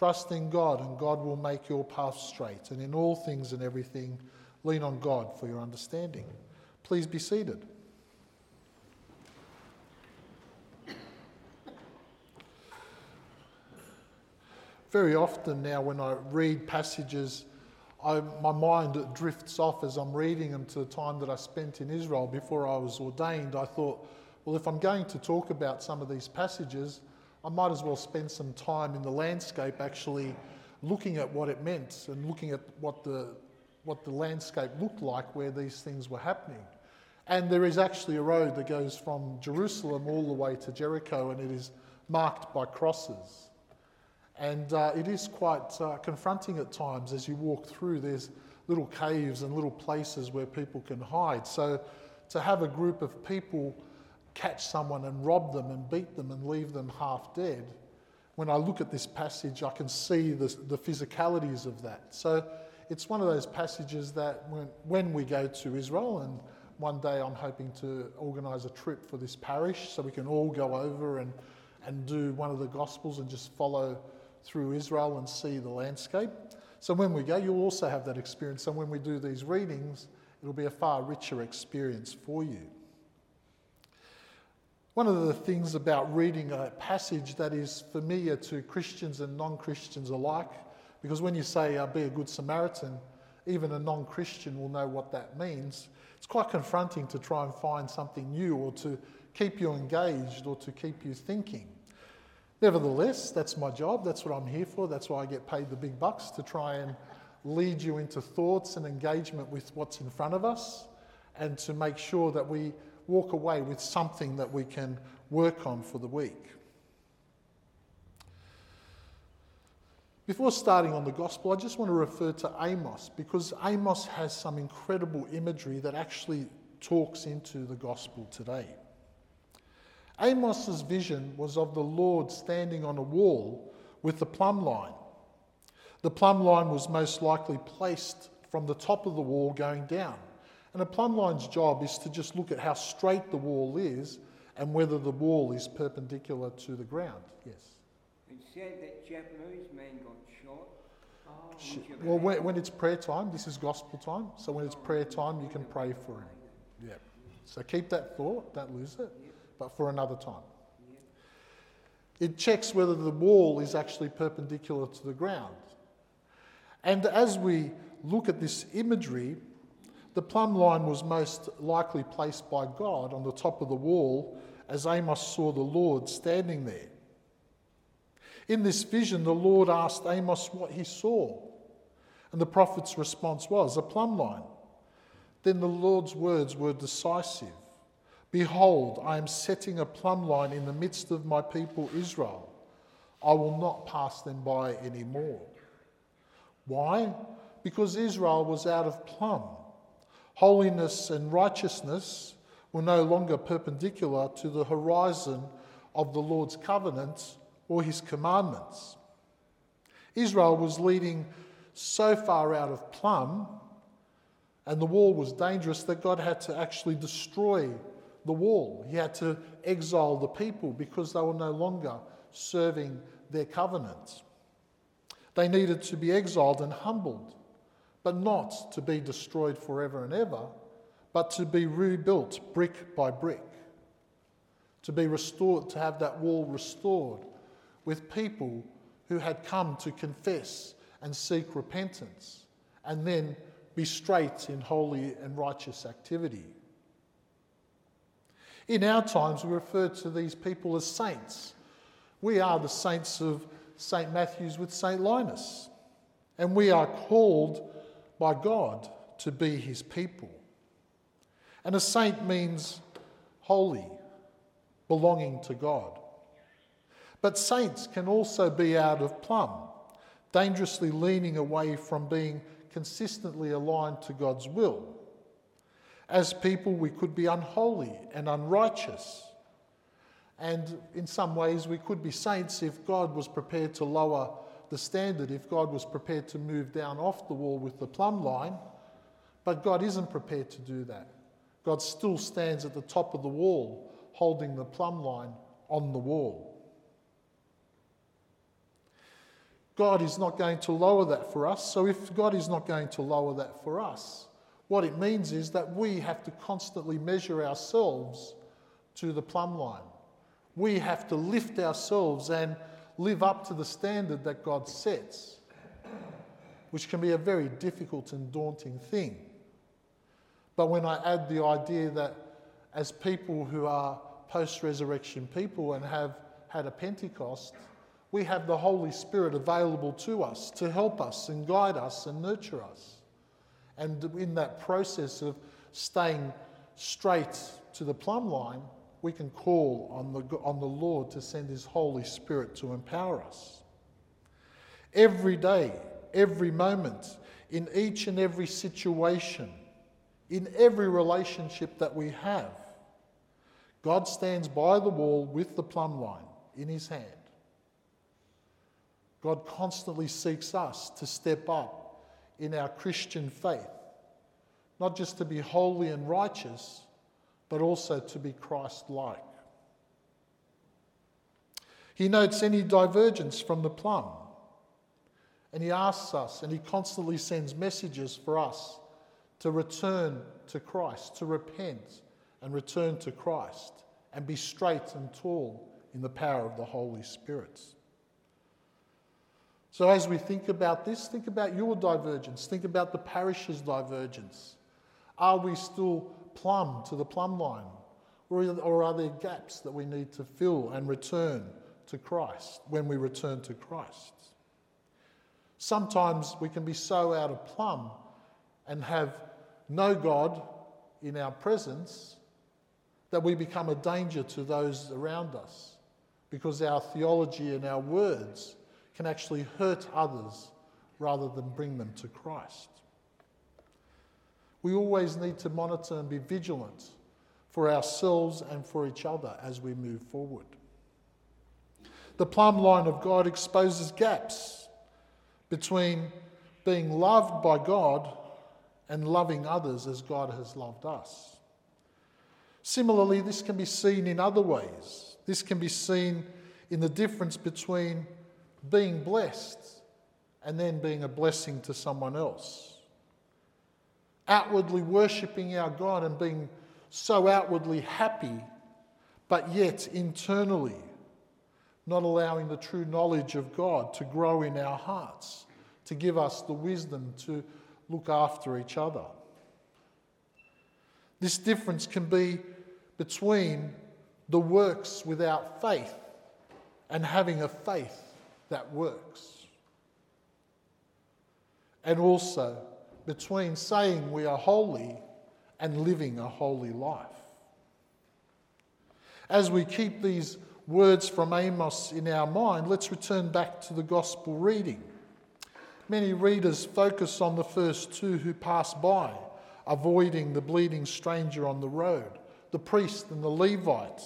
Trust in God, and God will make your path straight. And in all things and everything, lean on God for your understanding. Please be seated. Very often now when I read passages, my mind drifts off as I'm reading them to the time that I spent in Israel before I was ordained. I thought, well, if I'm going to talk about some of these passages, I might as well spend some time in the landscape actually looking at what it meant and looking at what the landscape looked like where these things were happening. And there is actually a road that goes from Jerusalem all the way to Jericho, and it is marked by crosses. And it is quite confronting at times as you walk through. There's little caves and little places where people can hide. So to have a group of people catch someone and rob them and beat them and leave them half dead. When I look at this passage, I can see the physicalities of that. So it's one of those passages that when we go to Israel, and one day I'm hoping to organise a trip for this parish so we can all go over and do one of the Gospels and just follow through Israel and see the landscape. So when we go, you'll also have that experience. And when we do these readings, it'll be a far richer experience for you. One of the things about reading a passage that is familiar to Christians and non-Christians alike, because when you say, be a good Samaritan, even a non-Christian will know what that means. It's quite confronting to try and find something new or to keep you engaged or to keep you thinking. Nevertheless, that's my job. That's what I'm here for. That's why I get paid the big bucks, to try and lead you into thoughts and engagement with what's in front of us, and to make sure that we walk away with something that we can work on for the week. Before starting on the gospel, I just want to refer to Amos, because Amos has some incredible imagery that actually talks into the gospel today. Amos's vision was of the Lord standing on a wall with the plumb line. The plumb line was most likely placed from the top of the wall going down. And a plumb line's job is to just look at how straight the wall is and whether the wall is perpendicular to the ground. Yes? It said that Jethro's men got shot. Well, when it's prayer time, this is gospel time. So when it's prayer time, you can pray for him. Yeah. So keep that thought, don't lose it, but for another time. It checks whether the wall is actually perpendicular to the ground. And as we look at this imagery, the plumb line was most likely placed by God on the top of the wall as Amos saw the Lord standing there. In this vision, the Lord asked Amos what he saw, and the prophet's response was, a plumb line. Then the Lord's words were decisive. Behold, I am setting a plumb line in the midst of my people Israel. I will not pass them by anymore. Why? Because Israel was out of plumb. Holiness and righteousness were no longer perpendicular to the horizon of the Lord's covenant or his commandments. Israel was leading so far out of plumb, and the wall was dangerous, that God had to actually destroy the wall. He had to exile the people because they were no longer serving their covenant. They needed to be exiled and humbled, but not to be destroyed forever and ever, but to be rebuilt brick by brick, to be restored, to have that wall restored with people who had come to confess and seek repentance, and then be straight in holy and righteous activity. In our times, we refer to these people as saints. We are the saints of St. Matthew's with St. Linus, and we are called by God to be his people. And a saint means holy, belonging to God. But saints can also be out of plumb, dangerously leaning away from being consistently aligned to God's will. As people, we could be unholy and unrighteous. And in some ways, we could be saints if God was prepared to lower the standard, if God was prepared to move down off the wall with the plumb line. But God isn't prepared to do that. God still stands at the top of the wall, holding the plumb line on the wall. God is not going to lower that for us. So if God is not going to lower that for us, what it means is that we have to constantly measure ourselves to the plumb line. We have to lift ourselves and live up to the standard that God sets, which can be a very difficult and daunting thing. But when I add the idea that as people who are post-resurrection people and have had a Pentecost, we have the Holy Spirit available to us to help us and guide us and nurture us. And in that process of staying straight to the plumb line, we can call on the Lord to send His Holy Spirit to empower us. Every day, every moment, in each and every situation, in every relationship that we have, God stands by the wall with the plumb line in His hand. God constantly seeks us to step up in our Christian faith, not just to be holy and righteous, but also to be Christ-like. He notes any divergence from the plumb, and He asks us, and He constantly sends messages for us to return to Christ, to repent and return to Christ, and be straight and tall in the power of the Holy Spirit. So as we think about this, think about your divergence. Think about the parish's divergence. Are we still plumb to the plumb line? Or are there gaps that we need to fill and return to Christ when we return to Christ? Sometimes we can be so out of plumb and have no God in our presence that we become a danger to those around us, because our theology and our words can actually hurt others rather than bring them to Christ. We always need to monitor and be vigilant for ourselves and for each other as we move forward. The plumb line of God exposes gaps between being loved by God and loving others as God has loved us. Similarly, this can be seen in other ways. This can be seen in the difference between being blessed and then being a blessing to someone else. Outwardly worshipping our God and being so outwardly happy, but yet internally not allowing the true knowledge of God to grow in our hearts, to give us the wisdom to look after each other. This difference can be between the works without faith and having a faith that works. And also between saying we are holy and living a holy life. As we keep these words from Amos in our mind, let's return back to the gospel reading. Many readers focus on the first two who pass by, avoiding the bleeding stranger on the road, the priest and the Levite.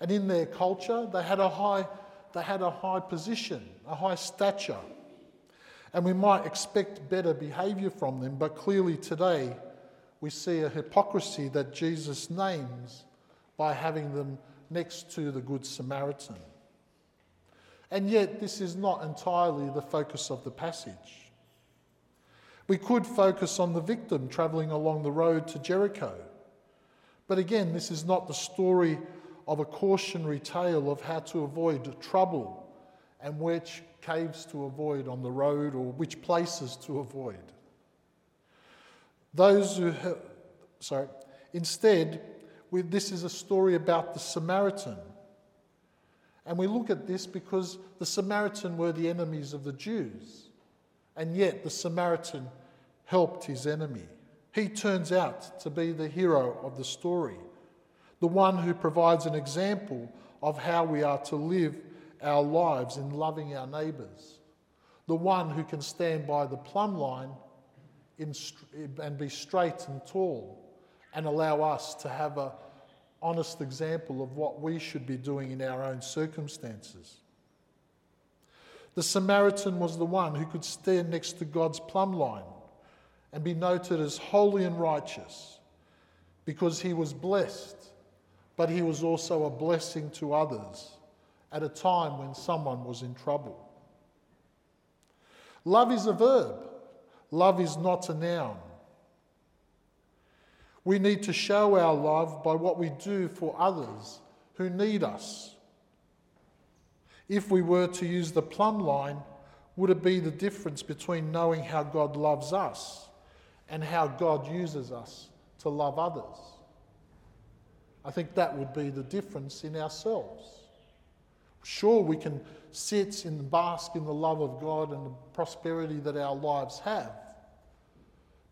And in their culture, they had a high position, a high stature, and we might expect better behaviour from them, but clearly today we see a hypocrisy that Jesus names by having them next to the Good Samaritan. And yet this is not entirely the focus of the passage. We could focus on the victim travelling along the road to Jericho, but again, this is not the story of a cautionary tale of how to avoid trouble and which caves to avoid on the road or which places to avoid. This is a story about the Samaritan. And we look at this because the Samaritan were the enemies of the Jews, and yet the Samaritan helped his enemy. He turns out to be the hero of the story, the one who provides an example of how we are to live our lives in loving our neighbours, the one who can stand by the plumb line and be straight and tall and allow us to have an honest example of what we should be doing in our own circumstances. The Samaritan was the one who could stand next to God's plumb line and be noted as holy and righteous because he was blessed, but he was also a blessing to others at a time when someone was in trouble. Love is a verb. Love is not a noun. We need to show our love by what we do for others who need us. If we were to use the plumb line, would it be the difference between knowing how God loves us and how God uses us to love others? I think that would be the difference in ourselves. Sure, we can sit and bask in the love of God and the prosperity that our lives have,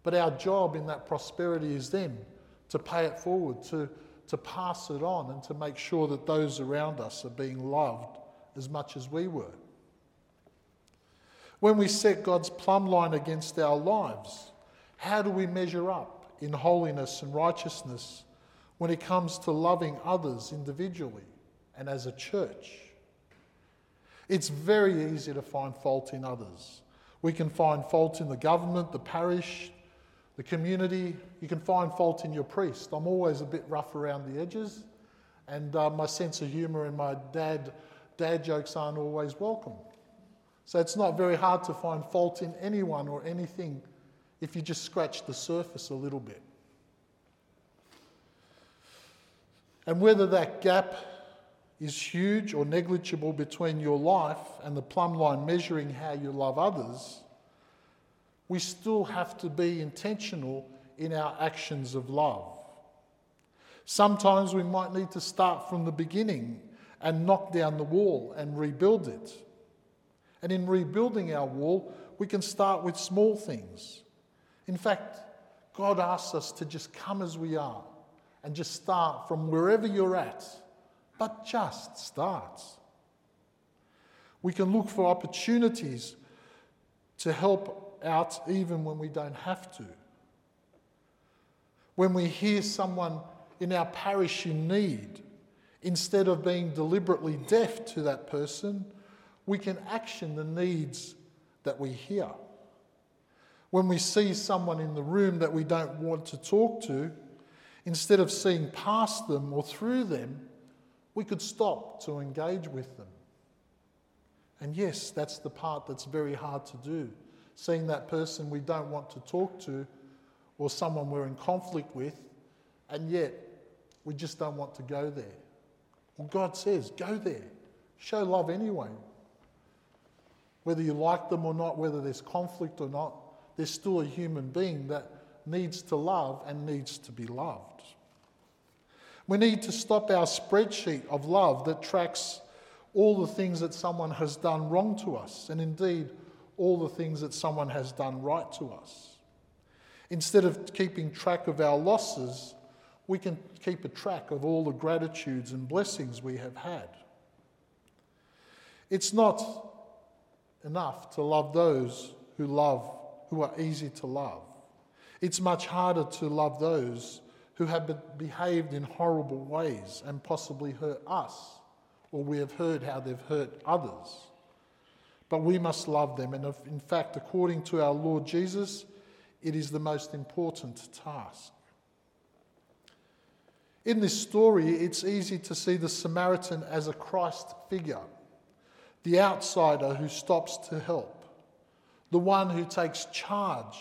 but our job in that prosperity is then to pay it forward, to pass it on, and to make sure that those around us are being loved as much as we were. When we set God's plumb line against our lives, how do we measure up in holiness and righteousness when it comes to loving others individually and as a church? It's very easy to find fault in others. We can find fault in the government, the parish, the community. You can find fault in your priest. I'm always a bit rough around the edges, and my sense of humour and my dad jokes aren't always welcome. So it's not very hard to find fault in anyone or anything if you just scratch the surface a little bit. And whether that gap is huge or negligible between your life and the plumb line measuring how you love others, we still have to be intentional in our actions of love. Sometimes we might need to start from the beginning and knock down the wall and rebuild it. And in rebuilding our wall, we can start with small things. In fact, God asks us to just come as we are and just start from wherever you're at. But just start. We can look for opportunities to help out even when we don't have to. When we hear someone in our parish in need, instead of being deliberately deaf to that person, we can action the needs that we hear. When we see someone in the room that we don't want to talk to, instead of seeing past them or through them, we could stop to engage with them. And yes, that's the part that's very hard to do, seeing that person we don't want to talk to or someone we're in conflict with, and yet we just don't want to go there. Well, God says, go there. Show love anyway. Whether you like them or not, whether there's conflict or not, they're still a human being that needs to love and needs to be loved. We need to stop our spreadsheet of love that tracks all the things that someone has done wrong to us, and indeed all the things that someone has done right to us. Instead of keeping track of our losses, we can keep a track of all the gratitudes and blessings we have had. It's not enough to love those who are easy to love. It's much harder to love those who have behaved in horrible ways and possibly hurt us, or we have heard how they've hurt others. But we must love them, and in fact, according to our Lord Jesus, it is the most important task. In this story, it's easy to see the Samaritan as a Christ figure, the outsider who stops to help, the one who takes charge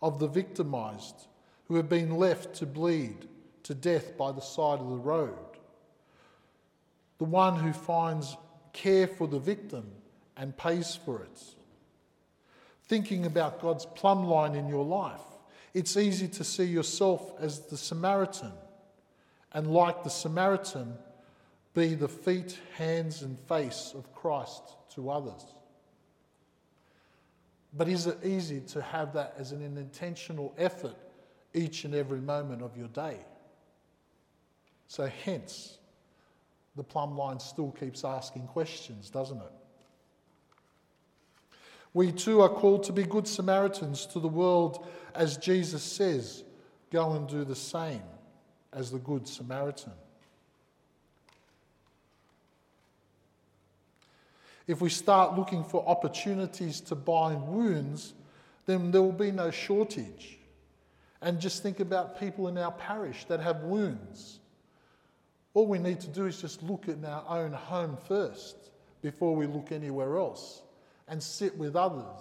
of the victimized, who have been left to bleed to death by the side of the road. The one who finds care for the victim and pays for it. Thinking about God's plumb line in your life, it's easy to see yourself as the Samaritan, and like the Samaritan, be the feet, hands and face of Christ to others. But is it easy to have that as an intentional effort each and every moment of your day? So hence, the plumb line still keeps asking questions, doesn't it? We too are called to be good Samaritans to the world, as Jesus says, go and do the same as the good Samaritan. If we start looking for opportunities to bind wounds, then there will be no shortage. And just think about people in our parish that have wounds. All we need to do is just look at our own home first before we look anywhere else, and sit with others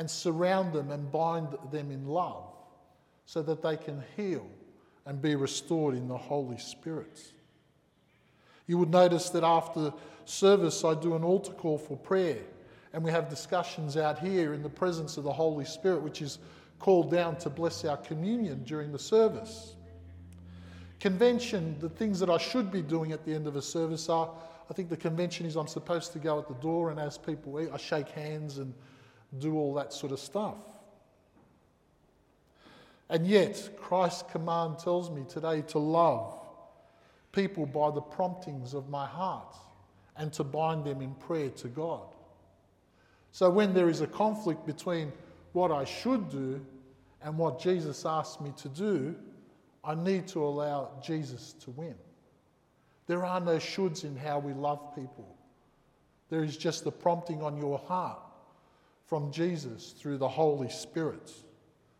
and surround them and bind them in love so that they can heal and be restored in the Holy Spirit. You would notice that after service I do an altar call for prayer, and we have discussions out here in the presence of the Holy Spirit, which is called down to bless our communion during the service. Convention, the things that I should be doing at the end of a service are, I think the convention is I'm supposed to go at the door and as people eat, I shake hands and do all that sort of stuff. And yet, Christ's command tells me today to love people by the promptings of my heart and to bind them in prayer to God. So when there is a conflict between what I should do and what Jesus asked me to do, I need to allow Jesus to win. There are no shoulds in how we love people. There is just the prompting on your heart from Jesus through the Holy Spirit.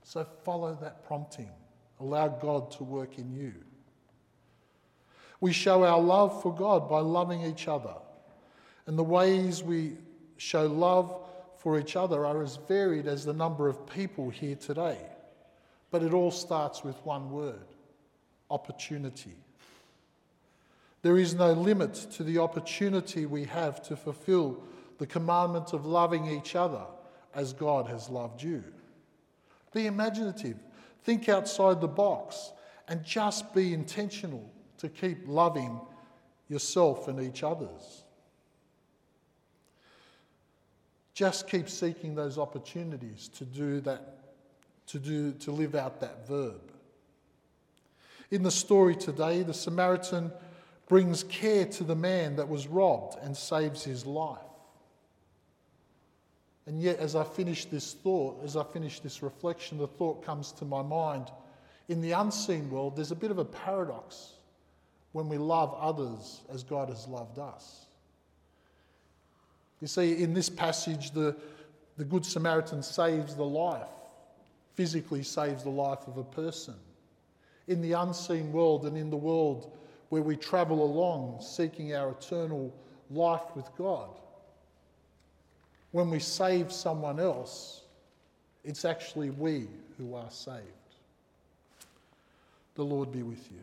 So follow that prompting. Allow God to work in you. We show our love for God by loving each other. And the ways we show love for each other are as varied as the number of people here today. But it all starts with one word: opportunity. There is no limit to the opportunity we have to fulfill the commandment of loving each other as God has loved you. Be imaginative, think outside the box, and just be intentional to keep loving yourself and each other's. Just keep seeking those opportunities to do that, to live out that verb. In the story today, the Samaritan brings care to the man that was robbed and saves his life. And yet, as I finish this reflection, the thought comes to my mind. In the unseen world, there's a bit of a paradox when we love others as God has loved us. You see, in this passage, the Good Samaritan saves the life, physically saves the life of a person. In the unseen world and in the world where we travel along seeking our eternal life with God, when we save someone else, it's actually we who are saved. The Lord be with you.